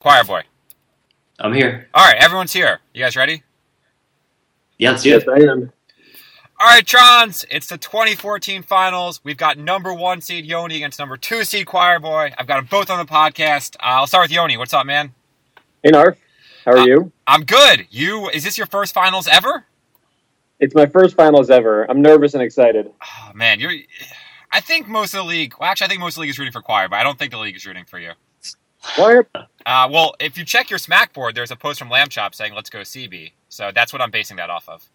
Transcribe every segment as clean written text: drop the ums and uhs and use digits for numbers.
Choir Boy. I'm here. All right, everyone's here. You guys ready? Yeah, let's do it. Yes, I am. All right, Trons, it's the 2014 finals. We've got number one seed Yoni against number two seed Choir Boy. I've got them both on the podcast. I'll start with Yoni. What's up, man? Hey, Narf. How are you? I'm good. Is this your first finals ever? It's my first finals ever. I'm nervous and excited. Oh, man, I think most of the league... Well, actually, I think most of the league is rooting for Choir, but I don't think the league is rooting for you. Choir? Well, if you check your smack board, there's a post from Lamb Chop saying, let's go CB. So that's what I'm basing that off of.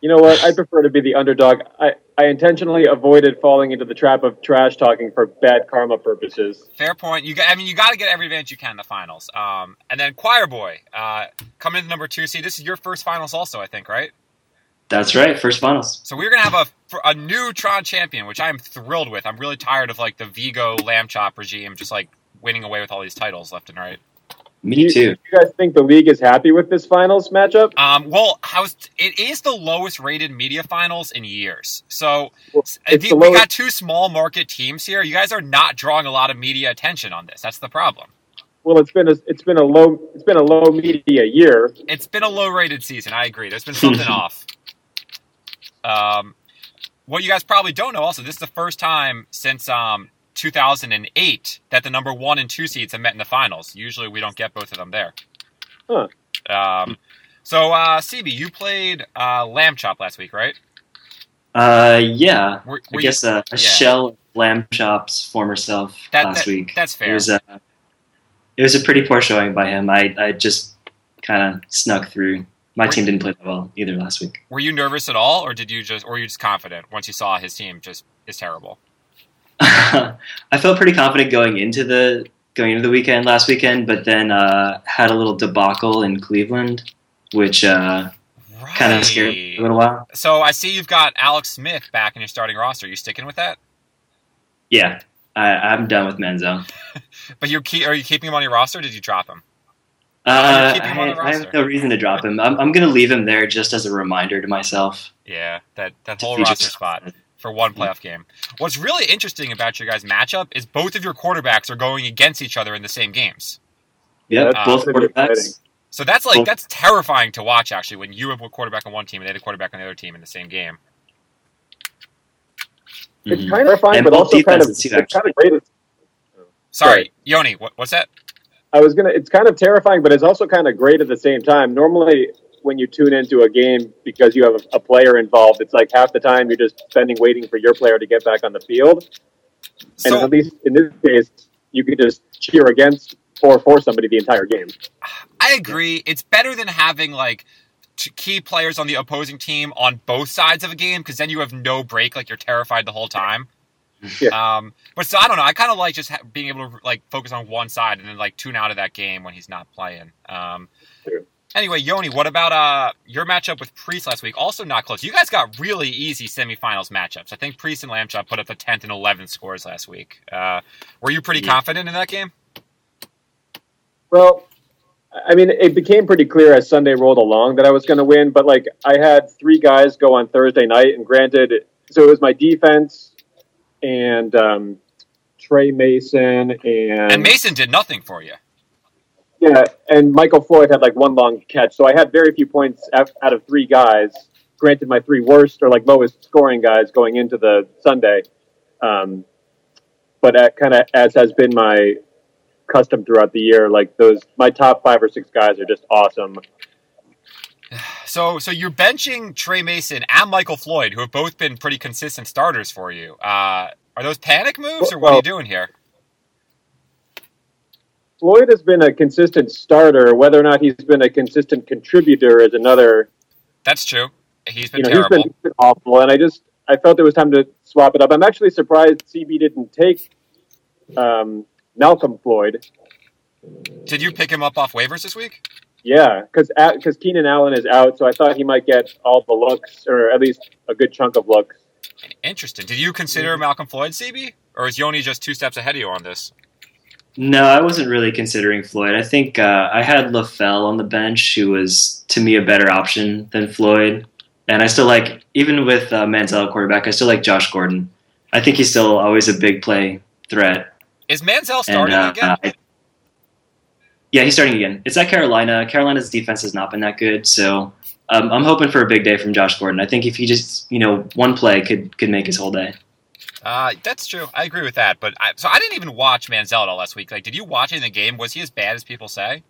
You know what? I prefer to be the underdog. I intentionally avoided falling into the trap of trash talking for bad karma purposes. Fair point. You got to get every advantage you can in the finals. And then Choir Boy, coming in number two seed. This is your first finals also, I think, right? That's right. First finals. So we're going to have a new Tron champion, which I am thrilled with. I'm really tired of the Vigo Lamb Chop regime just winning away with all these titles left and right. Me too. Do you guys think the league is happy with this finals matchup? It is the lowest rated media finals in years. So we got two small market teams here. You guys are not drawing a lot of media attention on this. That's the problem. Well, it's been a low media year. It's been a low rated season. I agree. There's been something off. What you guys probably don't know also, this is the first time since 2008 that the number one and two seeds have met in the finals. Usually we don't get both of them there. Huh. So, CB, you played Lamb Chop last week, right? Yeah. I guess a shell of Lamb Chop's former self last week. That's fair. It was a pretty poor showing by him. I just kind of snuck through. My team didn't play that well either last week. Were you nervous at all, or were you just confident once you saw his team just is terrible? I felt pretty confident going into the weekend last weekend, but then had a little debacle in Cleveland, which kind of scared me for a little while. So I see you've got Alex Smith back in your starting roster. Are you sticking with that? Yeah, I'm done with Manziel. But are you keeping him on your roster? Or did you drop him? I have no reason to drop him. I'm going to leave him there just as a reminder to myself. Yeah, that whole roster spot for one playoff game. What's really interesting about your guys' matchup is both of your quarterbacks are going against each other in the same games. Yeah, both quarterbacks. So that's terrifying to watch, actually, when you have a quarterback on one team and they have a quarterback on the other team in the same game. It's kind of fine, but also kind of great. Sorry, Yoni, what's that? It's kind of terrifying, but it's also kind of great at the same time. Normally, when you tune into a game because you have a player involved, it's like half the time you're just spending waiting for your player to get back on the field. So, and at least in this case, you can just cheer against or for somebody the entire game. I agree. It's better than having key players on the opposing team on both sides of a game because then you have no break. You're terrified the whole time. Yeah. But so I don't know. I kind of like just being able to focus on one side and then tune out of that game when he's not playing. Anyway, Yoni, what about your matchup with Priest last week? Also not close. You guys got really easy semifinals matchups. I think Priest and Lamb Chop put up the 10th and 11th scores last week. Were you pretty confident in that game? Well, I mean, it became pretty clear as Sunday rolled along that I was going to win. But I had three guys go on Thursday night, and granted, so it was my defense. And Trey Mason and Mason did nothing for you. Yeah, and Michael Floyd had one long catch, so I had very few points out of three guys. Granted, my three worst or lowest scoring guys going into the Sunday, but kind of as has been my custom throughout the year, my top five or six guys are just awesome. So you're benching Trey Mason and Michael Floyd, who have both been pretty consistent starters for you. Are those panic moves, or what are you doing here? Floyd has been a consistent starter. Whether or not he's been a consistent contributor is another. That's true. He's been terrible. He's been awful, and I felt it was time to swap it up. I'm actually surprised CB didn't take Malcolm Floyd. Did you pick him up off waivers this week? Yeah, because Keenan Allen is out, so I thought he might get all the looks, or at least a good chunk of looks. Interesting. Did you consider Malcolm Floyd, CB? Or is Yoni just two steps ahead of you on this? No, I wasn't really considering Floyd. I think I had LaFell on the bench, who was, to me, a better option than Floyd. And I still even with Manziel quarterback, I still like Josh Gordon. I think he's still always a big play threat. Is Manziel starting again? Yeah, he's starting again. It's at Carolina. Carolina's defense has not been that good, so I'm hoping for a big day from Josh Gordon. I think if he just, one play could make his whole day. That's true. I agree with that. But I didn't even watch Manziel at all last week. Like, did you watch any of the game? Was he as bad as people say?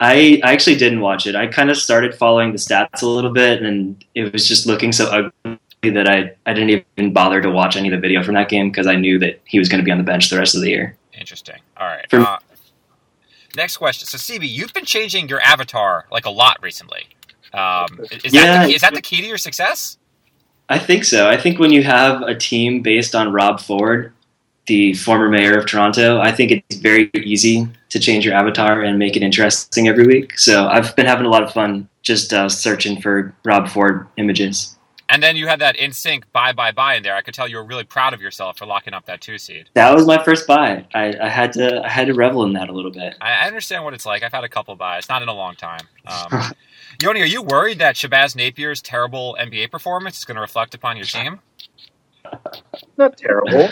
I actually didn't watch it. I kind of started following the stats a little bit, and it was just looking so ugly that I didn't even bother to watch any of the video from that game because I knew that he was going to be on the bench the rest of the year. Interesting. All right. Next question. So, CB, you've been changing your avatar like a lot recently. Is that the key to your success? I think so. I think when you have a team based on Rob Ford, the former mayor of Toronto, I think it's very easy to change your avatar and make it interesting every week. So I've been having a lot of fun just searching for Rob Ford images. And then you had that in sync buy in there. I could tell you were really proud of yourself for locking up that 2 seed. That was my first buy. I had to revel in that a little bit. I understand what it's like. I've had a couple buys, not in a long time. Yoni, are you worried that Shabazz Napier's terrible NBA performance is going to reflect upon your team? Not terrible.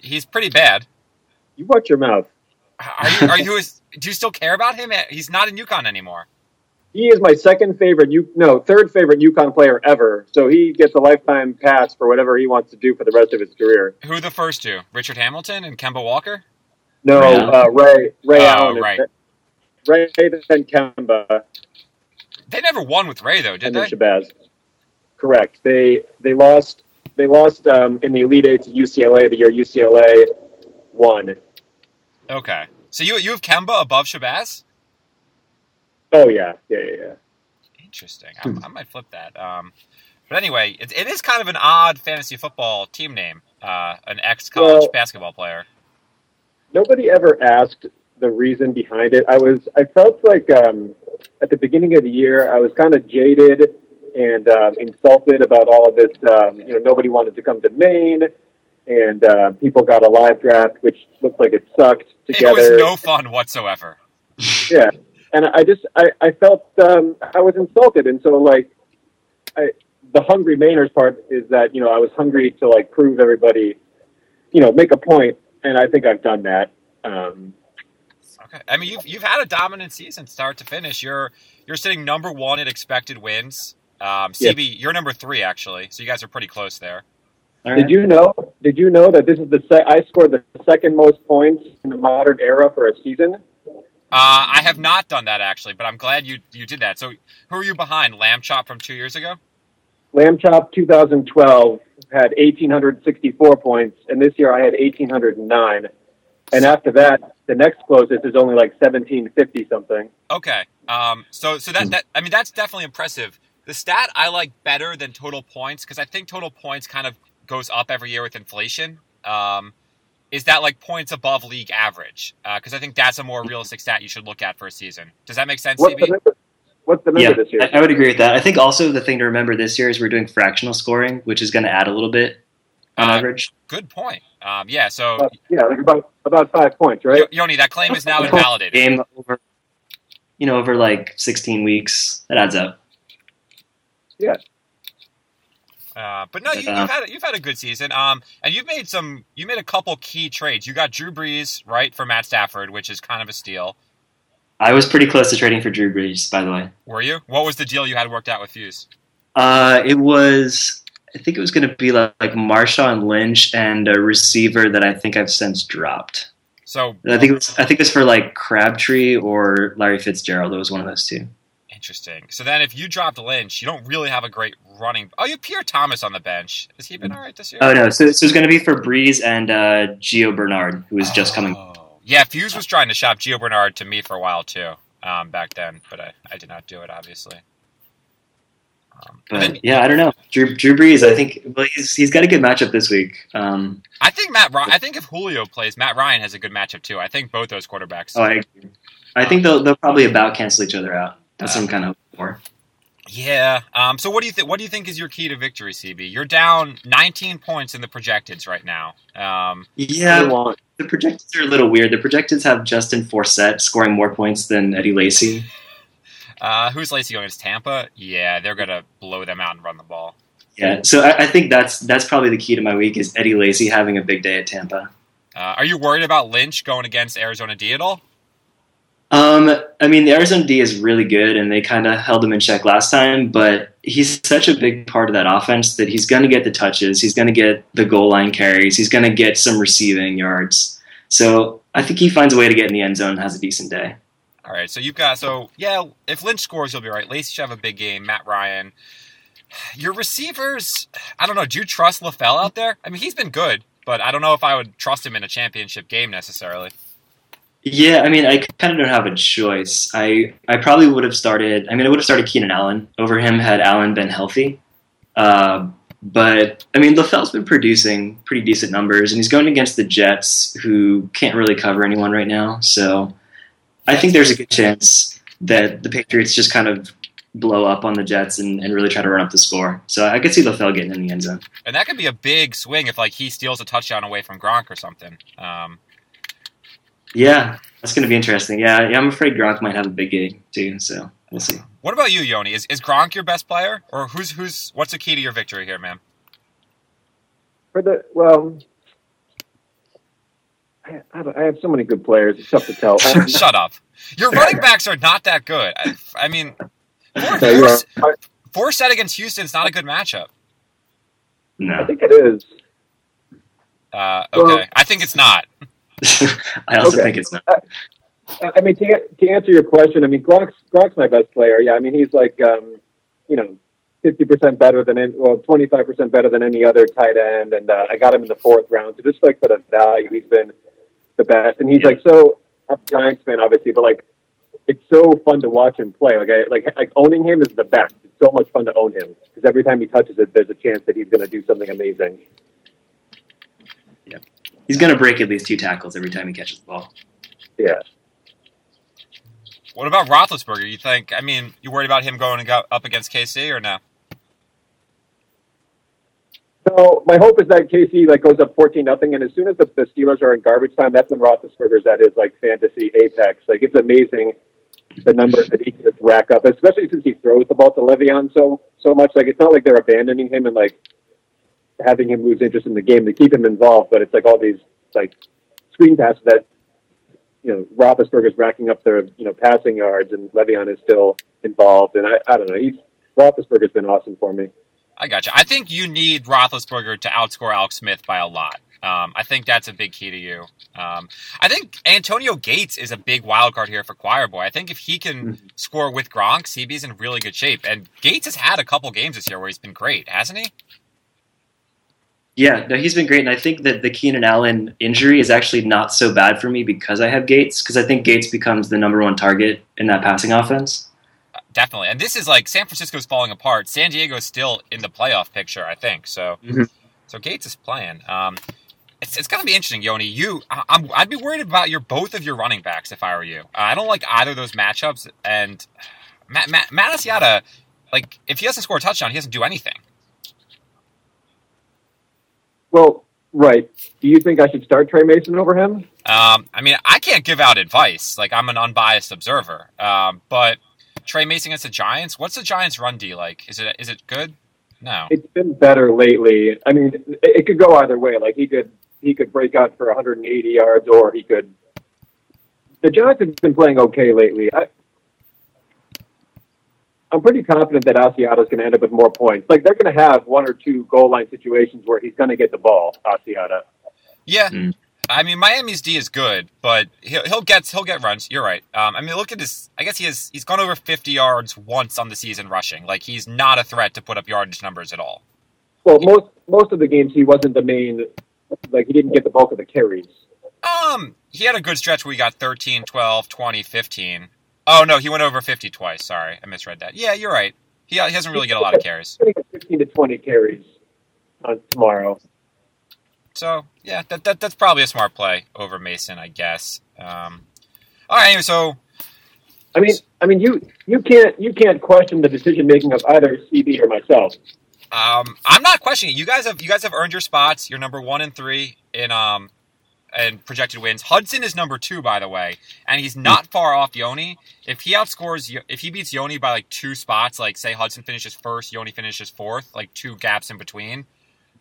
He's pretty bad. You watch your mouth. Do you still care about him? He's not in UConn anymore. He is my third favorite UConn player ever. So he gets a lifetime pass for whatever he wants to do for the rest of his career. Who are the first two? Richard Hamilton and Kemba Walker? No, Ray Allen. Right. Ray and Kemba. They never won with Ray though, did they? And Shabazz. Correct. They lost in the Elite Eight to UCLA the year UCLA won. Okay, so you have Kemba above Shabazz? Oh, yeah. Interesting. I might flip that. But anyway, it is kind of an odd fantasy football team name, an ex-college basketball player. Nobody ever asked the reason behind it. I felt like at the beginning of the year, I was kind of jaded and insulted about all of this. Nobody wanted to come to Maine, and people got a live draft, which looked like it sucked together. It was no fun whatsoever. Yeah. And I felt I was insulted. And so, the hungry Mainers part is that, I was hungry to, prove everybody, make a point. And I think I've done that. Okay. I mean, you've had a dominant season start to finish. You're sitting number one in expected wins. CB, yes. You're number three, actually. So you guys are pretty close there. Right. Did you know that this is I scored the second most points in the modern era for a season? I have not done that, actually, but I'm glad you did that. So who are you behind? Lamb Chop from 2 years ago? Lamb Chop 2012 had 1,864 points, and this year I had 1,809. And after that, the next closest is only 1,750-something. Okay. So that's definitely impressive. The stat I like better than total points, because I think total points kind of goes up every year with inflation. Is that points above league average? Because I think that's a more realistic stat you should look at for a season. Does that make sense, CB? What's the number this year? I would agree with that. I think also the thing to remember this year is we're doing fractional scoring, which is going to add a little bit on average. Good point. About 5 points, right? Yoni, that claim is now invalidated. Game over, over 16 weeks. That adds up. Yeah. But no, you've had a good season, and you made a couple key trades. You got Drew Brees right for Matt Stafford, which is kind of a steal. I was pretty close to trading for Drew Brees, by the way. Were you? What was the deal you had worked out with Fuse? I think it was going to be Marshawn Lynch and a receiver that I think I've since dropped. So I think it was for Crabtree or Larry Fitzgerald. It was one of those two. Interesting. So then if you dropped Lynch, you don't really have a great running. Oh, you have Pierre Thomas on the bench. Has he been all right this year? Oh, no. So it's going to be for Breeze and Gio Bernard, who is just coming. Yeah, Fuse was trying to shop Gio Bernard to me for a while, too, back then. But I did not do it, obviously. I don't know. Drew Brees, I think he's got a good matchup this week. I think if Julio plays, Matt Ryan has a good matchup, too. I think both those quarterbacks. Oh, I agree. I think they'll probably about cancel each other out. That's some kind of war. Yeah. So what do you think? What do you think is your key to victory, CB? You're down 19 points in the projecteds right now. The projecteds are a little weird. The projecteds have Justin Forsett scoring more points than Eddie Lacy. Who's Lacy going? It's Tampa. Yeah, they're gonna blow them out and run the ball. Yeah. So I think that's probably the key to my week is Eddie Lacy having a big day at Tampa. Are you worried about Lynch going against Arizona D at all? I mean, the Arizona D is really good, and they kind of held him in check last time, but he's such a big part of that offense that he's going to get the touches, he's going to get the goal line carries, he's going to get some receiving yards. So I think he finds a way to get in the end zone and has a decent day. All right, so you've got – so, yeah, if Lynch scores, you'll be right. Lacey should have a big game, Matt Ryan. Your receivers, I don't know, do you trust LaFell out there? I mean, he's been good, but I don't know if I would trust him in a championship game necessarily. Yeah, I mean, I kind of don't have a choice. I probably would have started – I mean, I would have started Keenan Allen over him had Allen been healthy. But, I mean, LaFell's been producing pretty decent numbers, and he's going against the Jets, who can't really cover anyone right now. So I think there's a good chance that the Patriots just kind of blow up on the Jets and really try to run up the score. So I could see LaFell getting in the end zone. And that could be a big swing if, like, he steals a touchdown away from Gronk or something. Yeah, that's going to be interesting. Yeah, I'm afraid Gronk might have a big game too, so we'll see. What about you, Yoni? Is Gronk your best player? Or who's what's the key to your victory here, man? I have so many good players. It's tough to tell. Shut up. Your running backs are not that good. I mean, Forsett against Houston's not a good matchup. No. I think it is. Okay. Well, I think it's not. I also think it's not. I mean, to answer your question, I mean, Gronk's my best player. Yeah, I mean, he's like, 50% better than 25% better than any other tight end. And I got him in the fourth round. So just like for the value, he's been the best. And he's so, I'm a Giants fan, obviously, but like, it's so fun to watch him play. Like owning him is the best. It's so much fun to own him because every time he touches it, there's a chance that he's going to do something amazing. Yeah. He's going to break at least 2 tackles every time he catches the ball. Yeah. What about Roethlisberger? You think? I mean, you worried about him going up against KC or no? So my hope is that KC goes up 14-0, and as soon as the Steelers are in garbage time, that's when Roethlisberger's at his fantasy apex. It's amazing the numbers that he can just rack up, especially since he throws the ball to Le'Veon so much. It's not like they're abandoning him and having him lose interest in the game to keep him involved, but it's all these screen passes that. Roethlisberger's racking up their, passing yards, and Le'Veon is still involved. And I don't know. Roethlisberger's been awesome for me. I got you. I think you need Roethlisberger to outscore Alex Smith by a lot. I think that's a big key to you. I think Antonio Gates is a big wild card here for Choir Boy. I think if he can score with Gronk, CB's in really good shape. And Gates has had a couple games this year where he's been great, hasn't he? Yeah, no, he's been great, and I think that the Keenan Allen injury is actually not so bad for me because I have Gates, because I think Gates becomes the number one target in that passing offense. Definitely, and this is San Francisco's falling apart. San Diego's still in the playoff picture, I think, so so Gates is playing. It's going to be interesting, Yoni. I'd be worried about both of your running backs if I were you. I don't like either of those matchups, and Matt Asiata, if he doesn't score a touchdown, he doesn't do anything. Well, right. Do you think I should start Trey Mason over him? I mean, I can't give out advice. I'm an unbiased observer. But Trey Mason against the Giants? What's the Giants' run D like? Is it good? No. It's been better lately. I mean, it could go either way. He could break out for 180 yards, or he could. The Giants have been playing okay lately. I'm pretty confident that Asiata's going to end up with more points. They're going to have one or two goal line situations where he's going to get the ball, Asiata. Yeah. I mean, Miami's D is good, but he'll get runs. You're right. I mean, look at this. I guess he's gone over 50 yards once on the season rushing. He's not a threat to put up yardage numbers at all. Well, most of the games he wasn't the main. He didn't get the bulk of the carries. He had a good stretch where he got 13, 12, 20, 15. Oh, no, he went over 50 twice. Sorry, I misread that. Yeah, you're right. He doesn't really get a lot of carries. I think it's 15 to 20 carries on tomorrow. So, yeah, that's probably a smart play over Mason, I guess. All right, anyway, so... I mean, you can't question the decision-making of either CB or myself. I'm not questioning it. You guys have earned your spots. You're number 1 and 3 in... and projected wins. Hudson is number 2, by the way, and he's not far off Yoni. If he beats Yoni by 2 spots, say Hudson finishes 1st, Yoni finishes 4th, 2 gaps in between,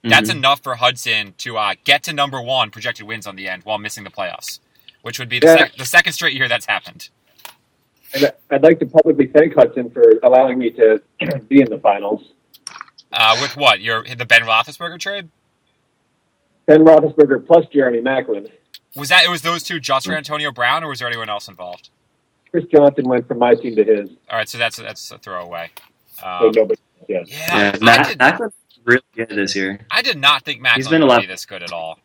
that's enough for Hudson to get to number 1 projected wins on the end while missing the playoffs, which would be the second straight year that's happened. And I'd like to publicly thank Hudson for allowing me to be in the finals. With what? The Ben Roethlisberger trade? Ben Roethlisberger plus Jeremy Maclin. Was those two just for Antonio Brown, or was there anyone else involved? Chris Johnson went from my team to his. All right, so that's a throwaway. So nobody, yes. Yeah, Macklin's really good this year. I did not think Maclin would be this good at all.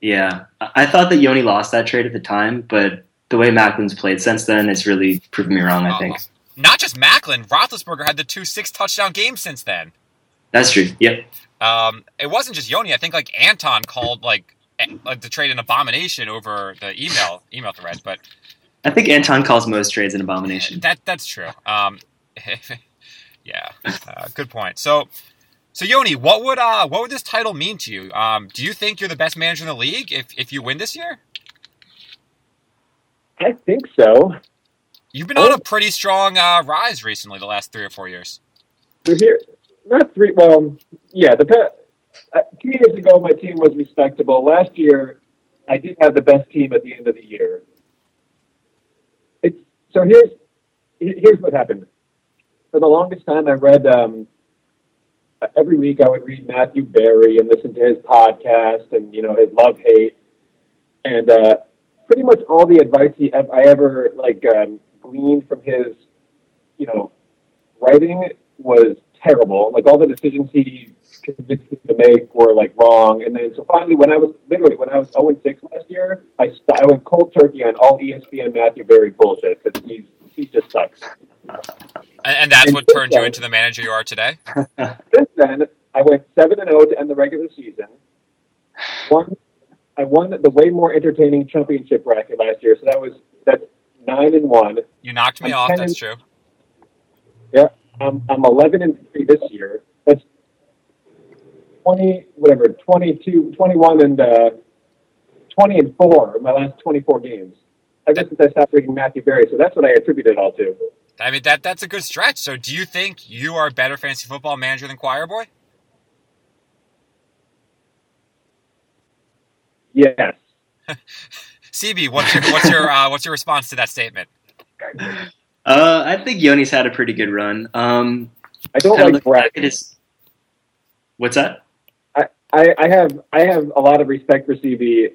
Yeah, I thought that Yoni lost that trade at the time, but the way Macklin's played since then, it's really proven me wrong, I think. Not just Maclin, Roethlisberger had the 2-6 touchdown games since then. That's true, yep. It wasn't just Yoni. I think Anton called the trade an abomination over the email thread, but... I think Anton calls most trades an abomination. That's true. Yeah, good point. So Yoni, what would this title mean to you? Do you think you're the best manager in the league if you win this year? I think so. You've been on a pretty strong rise recently, the last 3 or 4 years. The past 2 years ago my team was respectable. Last year I did have the best team at the end of the year. So here's what happened. For the longest time, I read every week. I would read Matthew Berry and listen to his podcast and his love hate, and pretty much all the advice I ever gleaned from his writing was terrible. All the decisions he convinced me to make were wrong. And then so finally, when I was 0-6 last year, I went cold turkey on all ESPN Matthew Berry bullshit because he just sucks. And that's what turned you into the manager you are today? Since then, I went 7-0 to end the regular season. I won the way more entertaining championship bracket last year, so that's 9-1. You knocked me off. That's true. Yeah, I'm 11-3 this year. That's 21 and 20-4 in my last 24 games. I guess since I stopped reading Matthew Berry, so that's what I attribute it all to. I mean, that's a good stretch. So do you think you are a better fantasy football manager than Choir Boy? Yes. CB, what's your response to that statement? I think Yoni's had a pretty good run. I don't like bragging. What's that? I have a lot of respect for CB.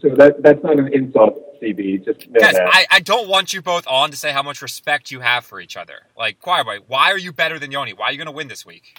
So that's not an insult, CB. Just know that. I don't want you both on to say how much respect you have for each other. Choir Boy, why are you better than Yoni? Why are you going to win this week?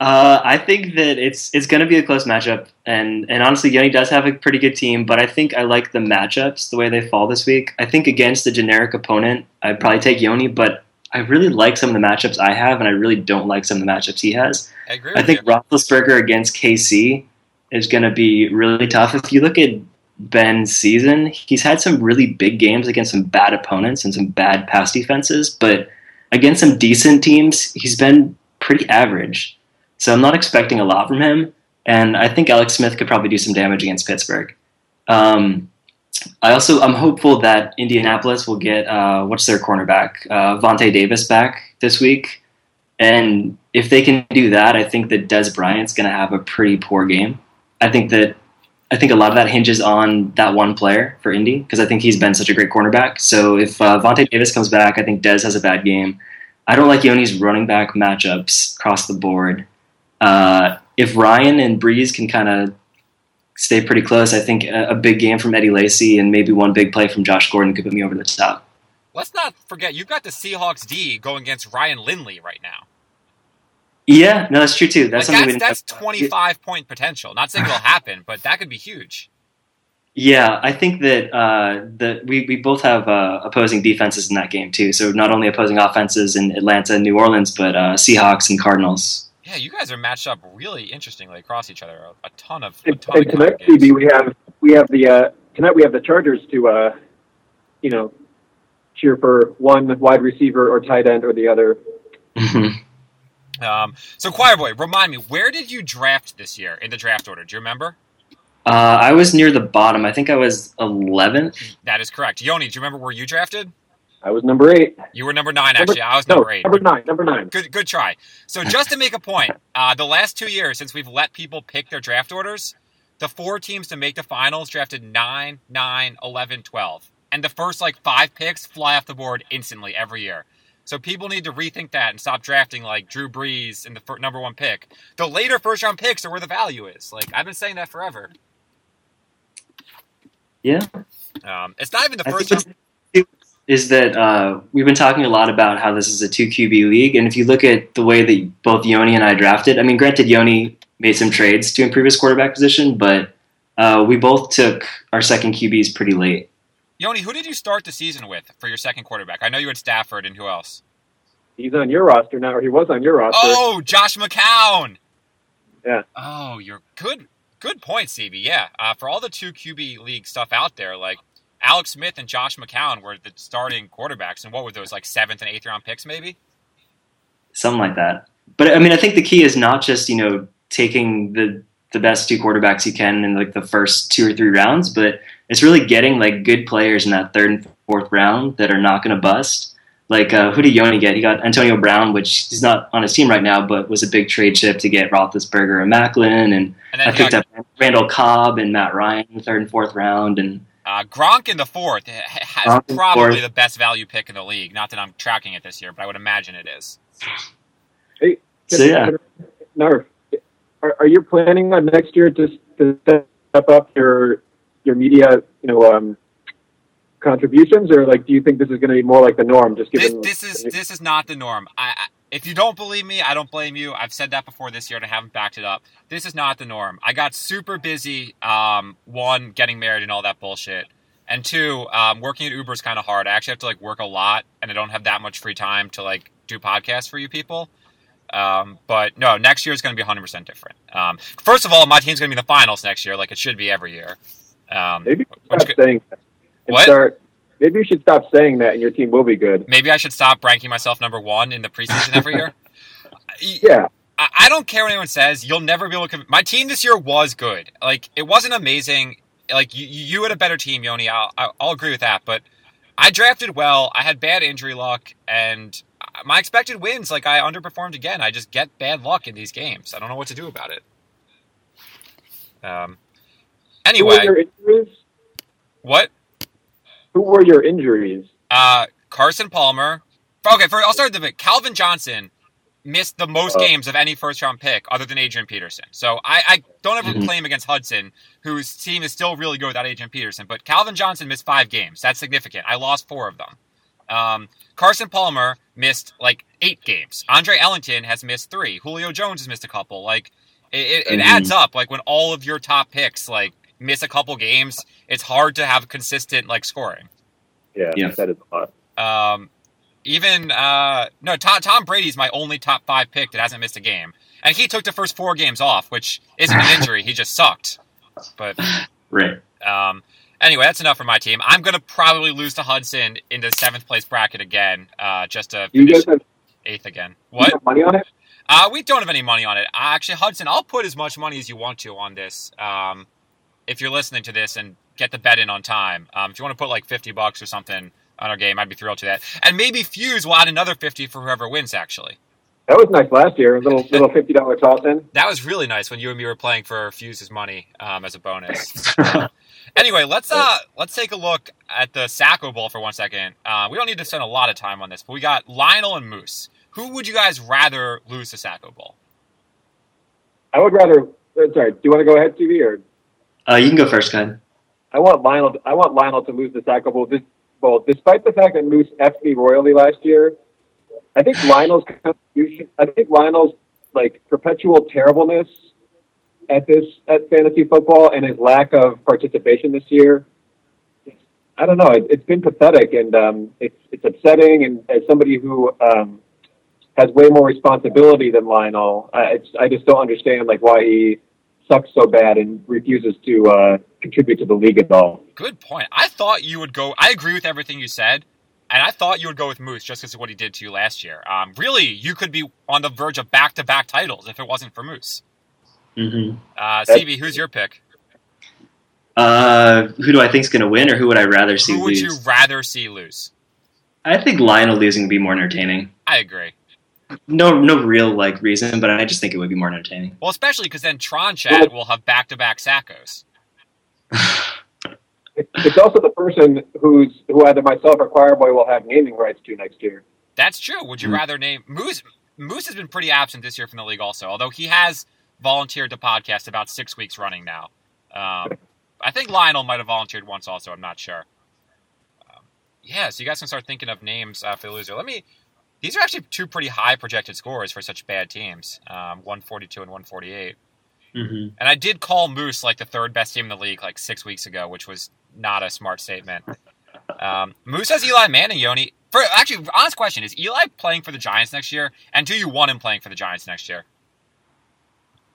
I think that it's going to be a close matchup, and honestly, Yoni does have a pretty good team. But I think I like the matchups the way they fall this week. I think against a generic opponent, I'd probably take Yoni, but I really like some of the matchups I have, and I really don't like some of the matchups he has. I agree. I think Roethlisberger against KC is going to be really tough. If you look at Ben's season, he's had some really big games against some bad opponents and some bad pass defenses, but against some decent teams, he's been pretty average. So I'm not expecting a lot from him, and I think Alex Smith could probably do some damage against Pittsburgh. I'm hopeful that Indianapolis will get, what's their cornerback? Vontae Davis back this week. And if they can do that, I think that Des Bryant's going to have a pretty poor game. I think a lot of that hinges on that one player for Indy, because I think he's been such a great cornerback. So if Vontae Davis comes back, I think Dez has a bad game. I don't like Yoni's running back matchups across the board. If Ryan and Breeze can kind of stay pretty close, I think a big game from Eddie Lacy and maybe one big play from Josh Gordon could put me over the top. Let's not forget, you've got the Seahawks D going against Ryan Lindley right now. Yeah, no, that's true, too. That's 25-point potential. Not saying it'll happen, but that could be huge. Yeah, I think that we both have opposing defenses in that game, too. So not only opposing offenses in Atlanta and New Orleans, but Seahawks and Cardinals. Yeah, you guys are matched up really interestingly across each other. A ton of tonight, CB, we have the tonight we have the Chargers to cheer for one wide receiver or tight end or the other. So, Choir Boy, remind me, where did you draft this year in the draft order? Do you remember? I was near the bottom. I think I was 11th. That is correct. Yoni, do you remember where you drafted? I was number 8. You were number 9, actually. I was number 8. Number nine. Good try. So, just to make a point, the last 2 years, since we've let people pick their draft orders, the 4 teams to make the finals drafted 9, 9, 11, 12. and the first, like, 5 picks fly off the board instantly every year. So people need to rethink that and stop drafting, like, Drew Brees in the number 1 pick. The later first-round picks are where the value is. Like, I've been saying that forever. Yeah. It's not even the first round. Is that we've been talking a lot about how this is a 2QB league, and if you look at the way that both Yoni and I drafted, I mean, granted, Yoni made some trades to improve his quarterback position, but we both took our second QBs pretty late. Yoni, who did you start the season with for your second quarterback? I know you had Stafford, and who else? He's on your roster now, or he was on your roster. Oh, Josh McCown! Yeah. Oh, you're good. Good point, CB. Yeah, for all the 2QB league stuff out there, like, Alex Smith and Josh McCown were the starting quarterbacks, and what were those, like, 7th and 8th round picks maybe? Something like that. But, I mean, I think the key is not just, you know, taking the best 2 quarterbacks you can in, like, the first 2 or 3 rounds, but it's really getting, like, good players in that 3rd and 4th round that are not going to bust. Like, who did Yoni get? He got Antonio Brown, which he's not on his team right now, but was a big trade chip to get Roethlisberger and Macklin, and I picked up Randall Cobb and Matt Ryan in the 3rd and 4th round, and Gronk in the 4th has probably the best value pick in the league. Not that I'm tracking it this year, but I would imagine it is. Hey, so, yeah. Narf, are you planning on next year to step up your media, you know, contributions, or, like, do you think this is going to be more like the norm? Just given this is not the norm. If you don't believe me, I don't blame you. I've said that before this year, and I haven't backed it up. This is not the norm. I got super busy, 1, getting married and all that bullshit, and 2, working at Uber is kind of hard. I actually have to, like, work a lot, and I don't have that much free time to, like, do podcasts for you people. But, no, next year is going to be 100% different. First of all, my team's going to be in the finals next year, like it should be every year. Maybe I'm saying that. What? Maybe you should stop saying that, and your team will be good. Maybe I should stop ranking myself number 1 in the preseason every year. Yeah, I don't care what anyone says. You'll never be able to. My team this year was good. Like, it wasn't amazing. Like, you had a better team, Yoni. I'll agree with that. But I drafted well. I had bad injury luck, and my expected wins, like, I underperformed again. I just get bad luck in these games. I don't know what to do about it. Anyway, what? Who were your injuries? Carson Palmer. Okay, I'll start with the pick. Calvin Johnson missed the most games of any first-round pick other than Adrian Peterson. So I don't ever claim against Hudson, whose team is still really good without Adrian Peterson. But Calvin Johnson missed 5 games. That's significant. I lost 4 of them. Carson Palmer missed, like, 8 games. Andre Ellington has missed 3. Julio Jones has missed a couple. Like, it adds up. Like, when all of your top picks, like, miss a couple games, it's hard to have consistent, like, scoring. Yeah. That is a lot. Tom Brady's my only top 5 pick that hasn't missed a game, and he took the first 4 games off, which isn't an injury. He just sucked. But right. Anyway, that's enough for my team. I'm gonna probably lose to Hudson in the 7th place bracket again, just to finish 8th again. What? You have money on it? We don't have any money on it. Actually, Hudson, I'll put as much money as you want to on this. If you're listening to this and get the bet in on time, if you want to put like $50 or something on our game, I'd be thrilled to that. And maybe Fuse will add another $50 for whoever wins, actually. That was nice last year, a little $50 toss-in. That was really nice when you and me were playing for Fuse's money as a bonus. Anyway, let's take a look at the Sacco Bowl for 1 second. We don't need to spend a lot of time on this, but we got Lionel and Moose. Who would you guys rather lose the Sacco Bowl? I would rather... Sorry, do you want to go ahead, TV, or... you can go first, Ken. I want Lionel to lose the Sacco Bowl. Despite the fact that Moose effed me royally last year, I think Lionel's contribution. I think Lionel's, like, perpetual terribleness at fantasy football and his lack of participation this year. I don't know. It's been pathetic, and it's upsetting. And as somebody who has way more responsibility than Lionel, I just don't understand, like, why he sucks so bad and refuses to contribute to the league at all. Good point. I agree with everything you said, and I thought you would go with Moose just because of what he did to you last year. Really, you could be on the verge of back-to-back titles if it wasn't for Moose. Mm-hmm. CB, who's your pick? Who do I think is going to win, or who would I rather see lose? Who would you rather see lose? I think Lionel losing would be more entertaining. I agree. No real, like, reason, but I just think it would be more entertaining. Well, especially because then Tron Chat will have back-to-back Sackos. It's also the person who either myself or Choir Boy will have naming rights to next year. That's true. Would you rather name Moose? Moose has been pretty absent this year from the league also, although he has volunteered to podcast about 6 weeks running now. I think Lionel might have volunteered once also. I'm not sure. Yeah, so you guys can start thinking of names for the loser. These are actually two pretty high projected scores for such bad teams, 142 and 148. Mm-hmm. And I did call Moose like the third best team in the league like 6 weeks ago, which was not a smart statement. Moose has Eli Manning, Yoni. Actually, honest question, is Eli playing for the Giants next year? And do you want him playing for the Giants next year?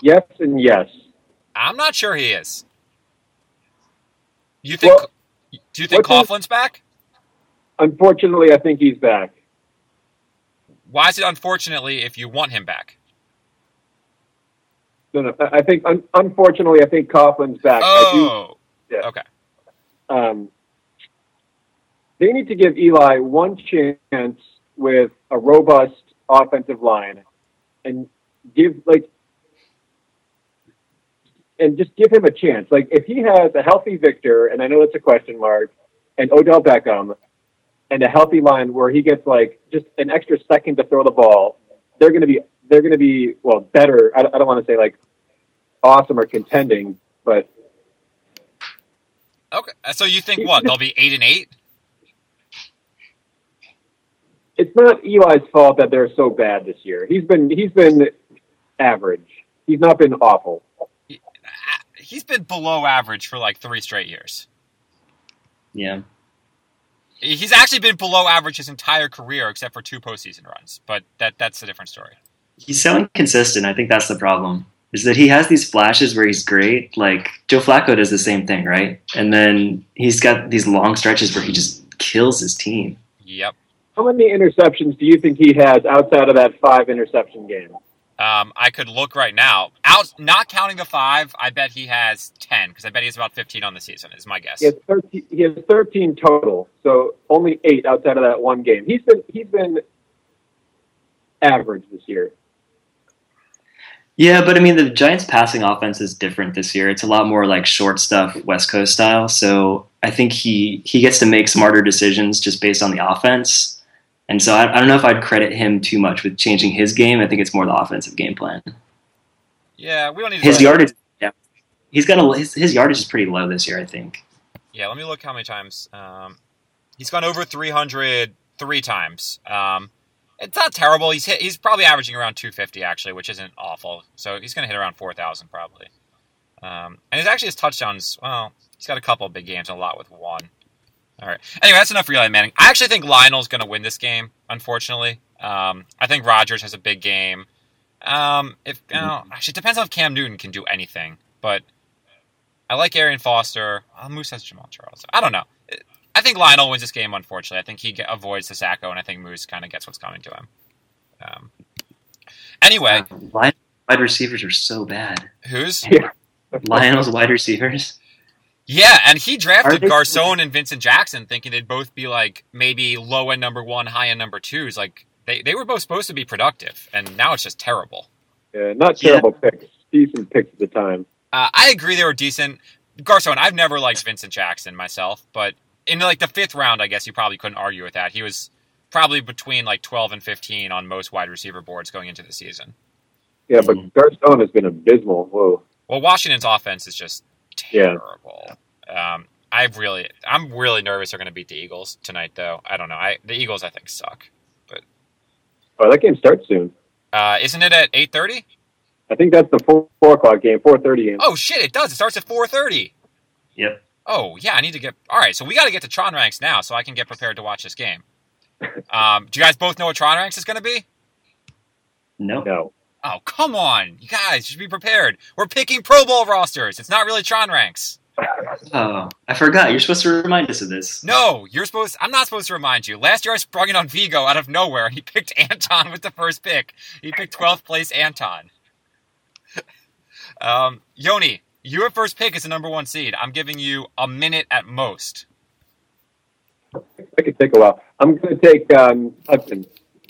Yes and yes. I'm not sure he is. Do you think Coughlin's back? Unfortunately, I think he's back. Why is it unfortunately if you want him back? No. I think Coughlin's back. Oh, yeah. Okay. They need to give Eli one chance with a robust offensive line, and just give him a chance. Like if he has a healthy Victor, and I know that's a question mark, and Odell Beckham, and a healthy line where he gets like just an extra second to throw the ball, they're going to be well better. I don't want to say like awesome or contending, but okay. So you think what? They'll be 8-8? It's not Eli's fault that they're so bad this year. He's been average. He's not been awful. He's been below average for like 3 straight years. Yeah. He's actually been below average his entire career except for 2 postseason runs, but that's a different story. He's so inconsistent. I think that's the problem, is that he has these flashes where he's great. Like, Joe Flacco does the same thing, right? And then he's got these long stretches where he just kills his team. Yep. How many interceptions do you think he has outside of that 5 interception game? I could look right now. Not counting the 5, I bet he has 10, because I bet he has about 15 on the season, is my guess. He has 13 total, so only 8 outside of that one game. He's been average this year. Yeah, but I mean, the Giants' passing offense is different this year. It's a lot more like short stuff, West Coast style, so I think he gets to make smarter decisions just based on the offense. And so I don't know if I'd credit him too much with changing his game. I think it's more the offensive game plan. Yeah, we don't need to his yardage. Yeah, his yardage is pretty low this year, I think. Yeah, let me look how many times he's gone over 300 3 times. It's not terrible. He's probably averaging around 250 actually, which isn't awful. So he's going to hit around 4,000 probably. And it's actually his touchdowns. Well, he's got a couple of big games and a lot with one. All right. Anyway, that's enough for Eli Manning. I actually think Lionel's going to win this game, unfortunately. I think Rodgers has a big game. Actually, it depends on if Cam Newton can do anything. But I like Arian Foster. Moose has Jamal Charles. I don't know. I think Lionel wins this game, unfortunately. I think he avoids the sacco, and I think Moose kind of gets what's coming to him. Anyway. Lionel's wide receivers are so bad. Who's? Yeah. Lionel's wide receivers. Yeah, and he drafted Garçon and Vincent Jackson thinking they'd both be like maybe low end #1, high end #2s. Like they were both supposed to be productive, and now it's just terrible. Yeah, not terrible picks. Decent picks at the time. I agree they were decent. Garçon, I've never liked Vincent Jackson myself, but in like the 5th round, I guess you probably couldn't argue with that. He was probably between like 12 and 15 on most wide receiver boards going into the season. Yeah, but Garçon has been abysmal. Whoa. Well, Washington's offense is just terrible. Yeah. I'm really nervous they're going to beat the Eagles tonight, though. I don't know. The Eagles, I think, suck. But that game starts soon. Isn't it at 8:30? I think that's the 4 o'clock game, 4:30 game. Oh, shit, it does. It starts at 4:30. Yep. Oh, yeah, I need to get... All right, so we got to get to Tron Ranks now so I can get prepared to watch this game. Do you guys both know what Tron Ranks is going to be? No. Oh, come on. You guys should be prepared. We're picking Pro Bowl rosters. It's not really Tron Ranks. Oh, I forgot. You're supposed to remind us of this. No, I'm not supposed to remind you. Last year I sprung it on Vigo out of nowhere. He picked Anton with the first pick. He picked 12th place Anton. Yoni, your first pick is the #1 seed. I'm giving you a minute at most. I could take a while. I'm going to take Hudson.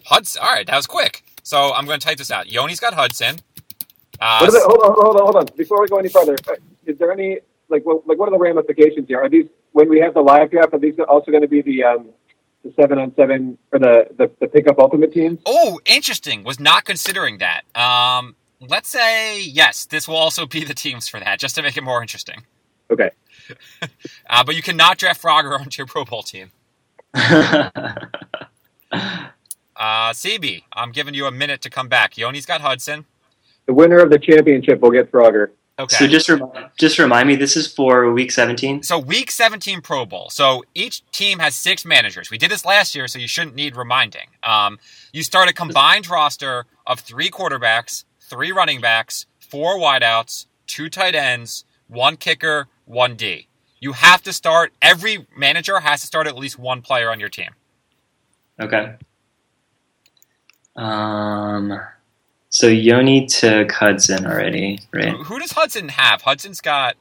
Hudson? All right, that was quick. So I'm going to type this out. Yoni's got Hudson. Hold on. Before we go any further, is there any what are the ramifications here? Are these when we have the live draft, are these also going to be the 7-on-7 for the pickup ultimate teams? Oh, interesting. Was not considering that. Let's say, yes, this will also be the teams for that, just to make it more interesting. Okay. But you cannot draft Frogger onto your Pro Bowl team. CB, I'm giving you a minute to come back. Yoni's got Hudson. The winner of the championship will get Frogger. Okay. So just remind me, this is for Week 17? So Week 17 Pro Bowl. So each team has 6 managers. We did this last year, so you shouldn't need reminding. You start a combined roster of 3 quarterbacks, 3 running backs, 4 wideouts, 2 tight ends, 1 kicker, 1 D. You have to start. Every manager has to start at least 1 player on your team. Okay. So Yoni took Hudson already, right? Who does Hudson have? Hudson's got...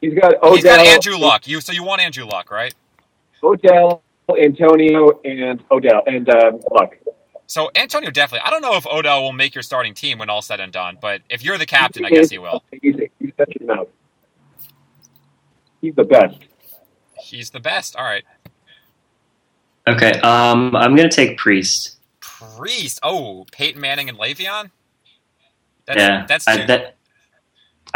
He's got Andrew Luck. So you want Andrew Luck, right? Odell, Antonio, and Luck. So Antonio definitely... I don't know if Odell will make your starting team when all said and done, but if you're the captain, I guess he will. He's such a mouth. He's the best. He's the best. All right. Okay. I'm going to take Priest. Priest. Oh, Peyton Manning and Le'Veon? I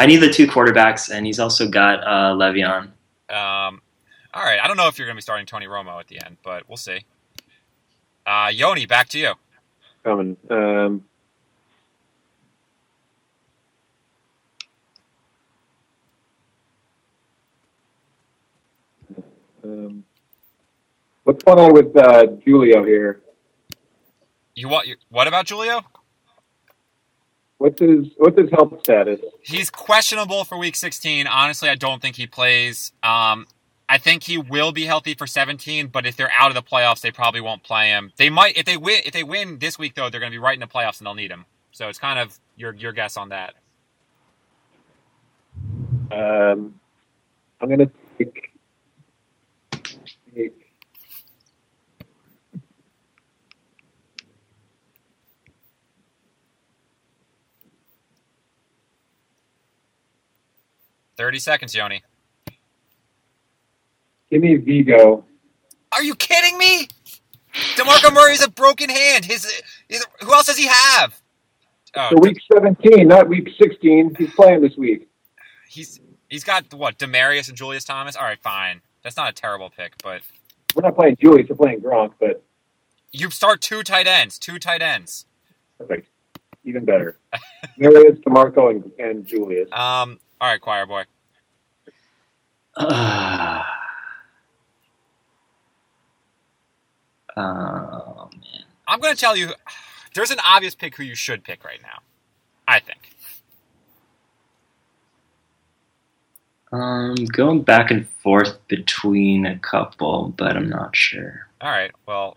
need the 2 quarterbacks, and he's also got Le'Veon. All right, I don't know if you're going to be starting Tony Romo at the end, but we'll see. Yoni, back to you. Coming. What's going on with Julio here? What about Julio? What's his health status? He's questionable for Week 16. Honestly, I don't think he plays. I think he will be healthy for 17, but if they're out of the playoffs, they probably won't play him. They might if they win this week though, they're going to be right in the playoffs and they'll need him. So it's kind of your guess on that. I'm going to take30 seconds, Yoni. Give me Vigo. Are you kidding me? DeMarco Murray's a broken hand. Who else does he have? Oh, so week 17, not week 16. He's playing this week. He's got what? Demarius and Julius Thomas. All right, fine. That's not a terrible pick, but we're not playing Julius. We're playing Gronk. But you start 2 tight ends. 2 tight ends. Perfect. Even better. Demarius, DeMarco, and Julius. All right, Choir Boy. Oh, man. I'm going to tell you, there's an obvious pick who you should pick right now, I think. Going back and forth between a couple, but I'm not sure. All right, well,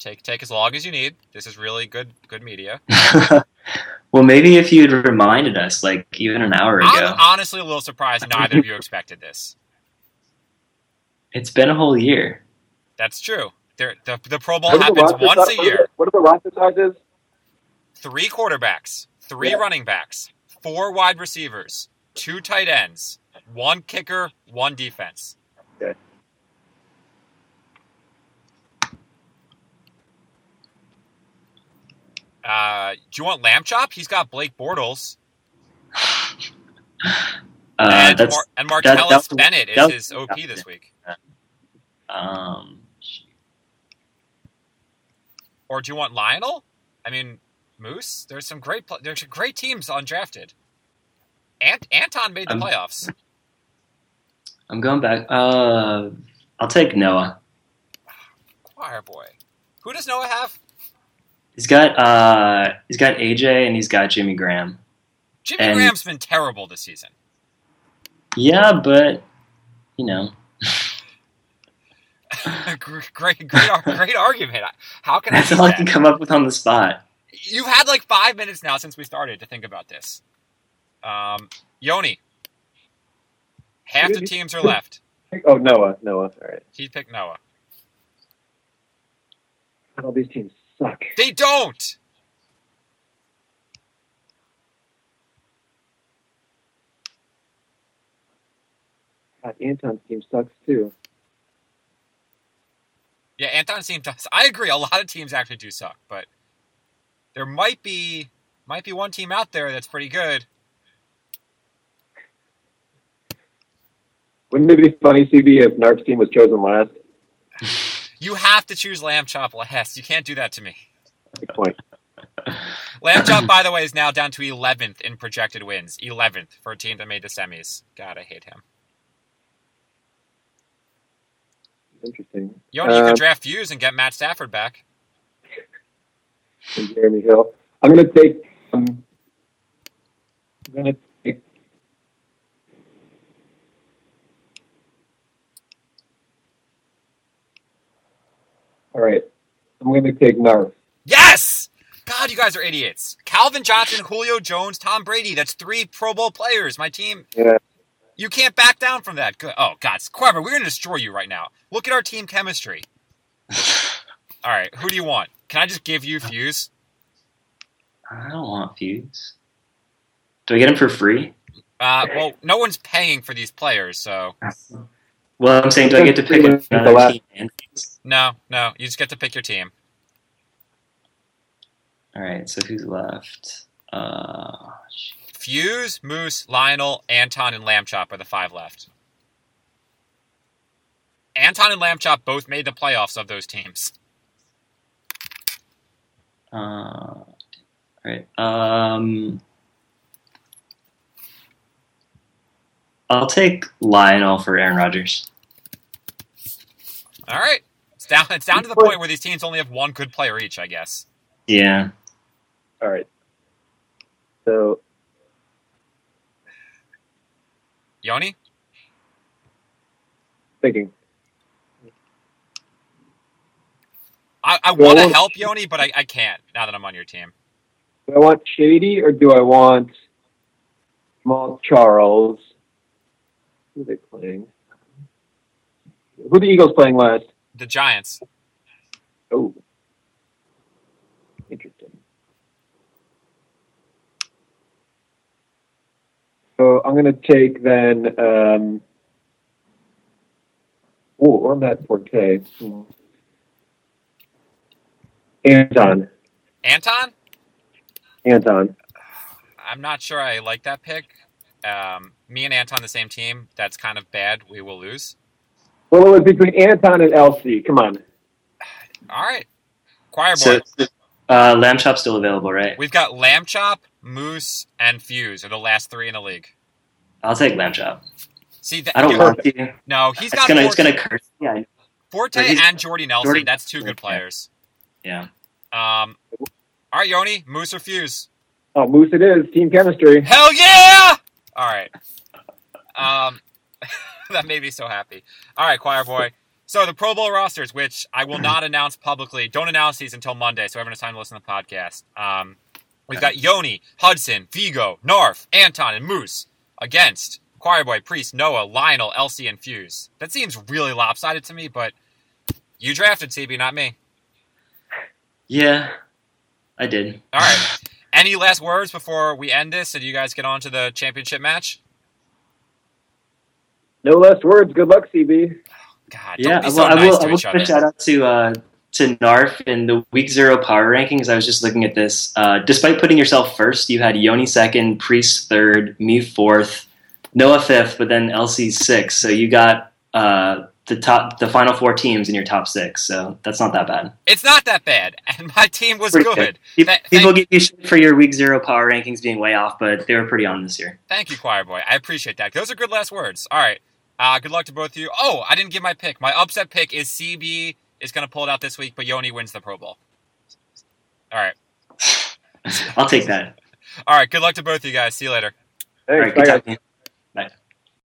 take as long as you need. This is really good media. Well, maybe if you'd reminded us, like, even an hour ago. I'm honestly a little surprised neither of you expected this. It's been a whole year. That's true. The Pro Bowl happens once a year. What are the roster sizes? 3 quarterbacks, 3 running backs, 4 wide receivers, 2 tight ends, 1 kicker, 1 defense. Okay. Do you want Lamb Chop? He's got Blake Bortles. And Martellus Bennett is his OP this week. Or do you want Lionel? I mean, Moose? There's great teams undrafted. Anton made the playoffs. I'm going back. I'll take Noah. Choir Boy. Who does Noah have? He's got AJ and he's got Jimmy Graham. Graham's been terrible this season. Yeah, but you know, great argument. How can that's I? That's all that? I can come up with on the spot. You've had like 5 minutes now since we started to think about this. Yoni, half the teams are left. Oh, Noah. All right, he picked Noah. All these teams. They don't. Anton's team sucks too. Yeah, Anton's team does. I agree. A lot of teams actually do suck, but there might be one team out there that's pretty good. Wouldn't it be funny, CB, if Narf's team was chosen last? You have to choose Lamb Chop last. You can't do that to me. Good point. Lamb Chop, by the way, is now down to 11th in projected wins. 11th for a team that made the semis. God, I hate him. Interesting. Yoni, you could draft Fuse and get Matt Stafford back. And Jeremy Hill. I'm going to take... All right. I'm going to take Narf. Yes! God, you guys are idiots. Calvin Johnson, Julio Jones, Tom Brady. That's 3 Pro Bowl players. My team... Yeah. You can't back down from that. Oh, God. Quever, we're going to destroy you right now. Look at our team chemistry. All right. Who do you want? Can I just give you Fuse? I don't want Fuse. Do I get him for free? Well, no one's paying for these players, so... Well, I'm saying, do I get to pick another team and Fuse? No. You just get to pick your team. All right. So who's left? Fuse, Moose, Lionel, Anton, and Lamb Chop are the 5 left. Anton and Lamb Chop both made the playoffs of those teams. Right. I'll take Lionel for Aaron Rodgers. All right. It's down to the point where these teams only have one good player each, I guess. Yeah. All right. So... Yoni? Thinking. I want to help Yoni, but I can't now that I'm on your team. Do I want Shady or do I want Jamal Charles? Who are they playing? Who are the Eagles playing last? The Giants. Oh. Interesting. So I'm going to take then, on that 4K. Anton. I'm not sure I like that pick. Me and Anton the same team. That's kind of bad. We will lose. Well, it was between Anton and LC. Come on. All right. Choir Boy. So, Lamb Chop's still available, right? We've got Lamb Chop, Moose, and Fuse are the last 3 in the league. I'll take Lamb Chop. See, I don't want to. No, he's got Forte. It's going to curse. Yeah. Forte and Jordy Nelson. Jordy. That's 2 good players. Yeah. All right, Yoni, Moose or Fuse? Oh, Moose it is. Team chemistry. Hell yeah! All right. That made me so happy. All right, Choir Boy. So the Pro Bowl rosters, which I will not announce publicly. Don't announce these until Monday, so everyone has time to listen to the podcast. We've got Yoni, Hudson, Vigo, Narf, Anton, and Moose against Choir Boy, Priest, Noah, Lionel, Elsie, and Fuse. That seems really lopsided to me, but you drafted CB, not me. Yeah, I did. All right. Any last words before we end this? So do you guys get on to the championship match? No last words. Good luck, CB. Oh, God, yeah, don't be so nice to each other. I will shout out to Narf in the Week 0 power rankings. I was just looking at this. Despite putting yourself first, you had Yoni 2nd, Priest 3rd, me 4th, Noah 5th, but then LC 6th. So you got the final 4 teams in your top 6. So that's not that bad. It's not that bad, and my team was good. People give you shit for your Week 0 power rankings being way off, but they were pretty on this year. Thank you, Choir Boy. I appreciate that. Those are good last words. All right. Good luck to both of you. Oh, I didn't give my pick. My upset pick is CB. Is going to pull it out this week, but Yoni wins the Pro Bowl. All right. I'll take that. All right. Good luck to both of you guys. See you later. Thanks. All right, good talking.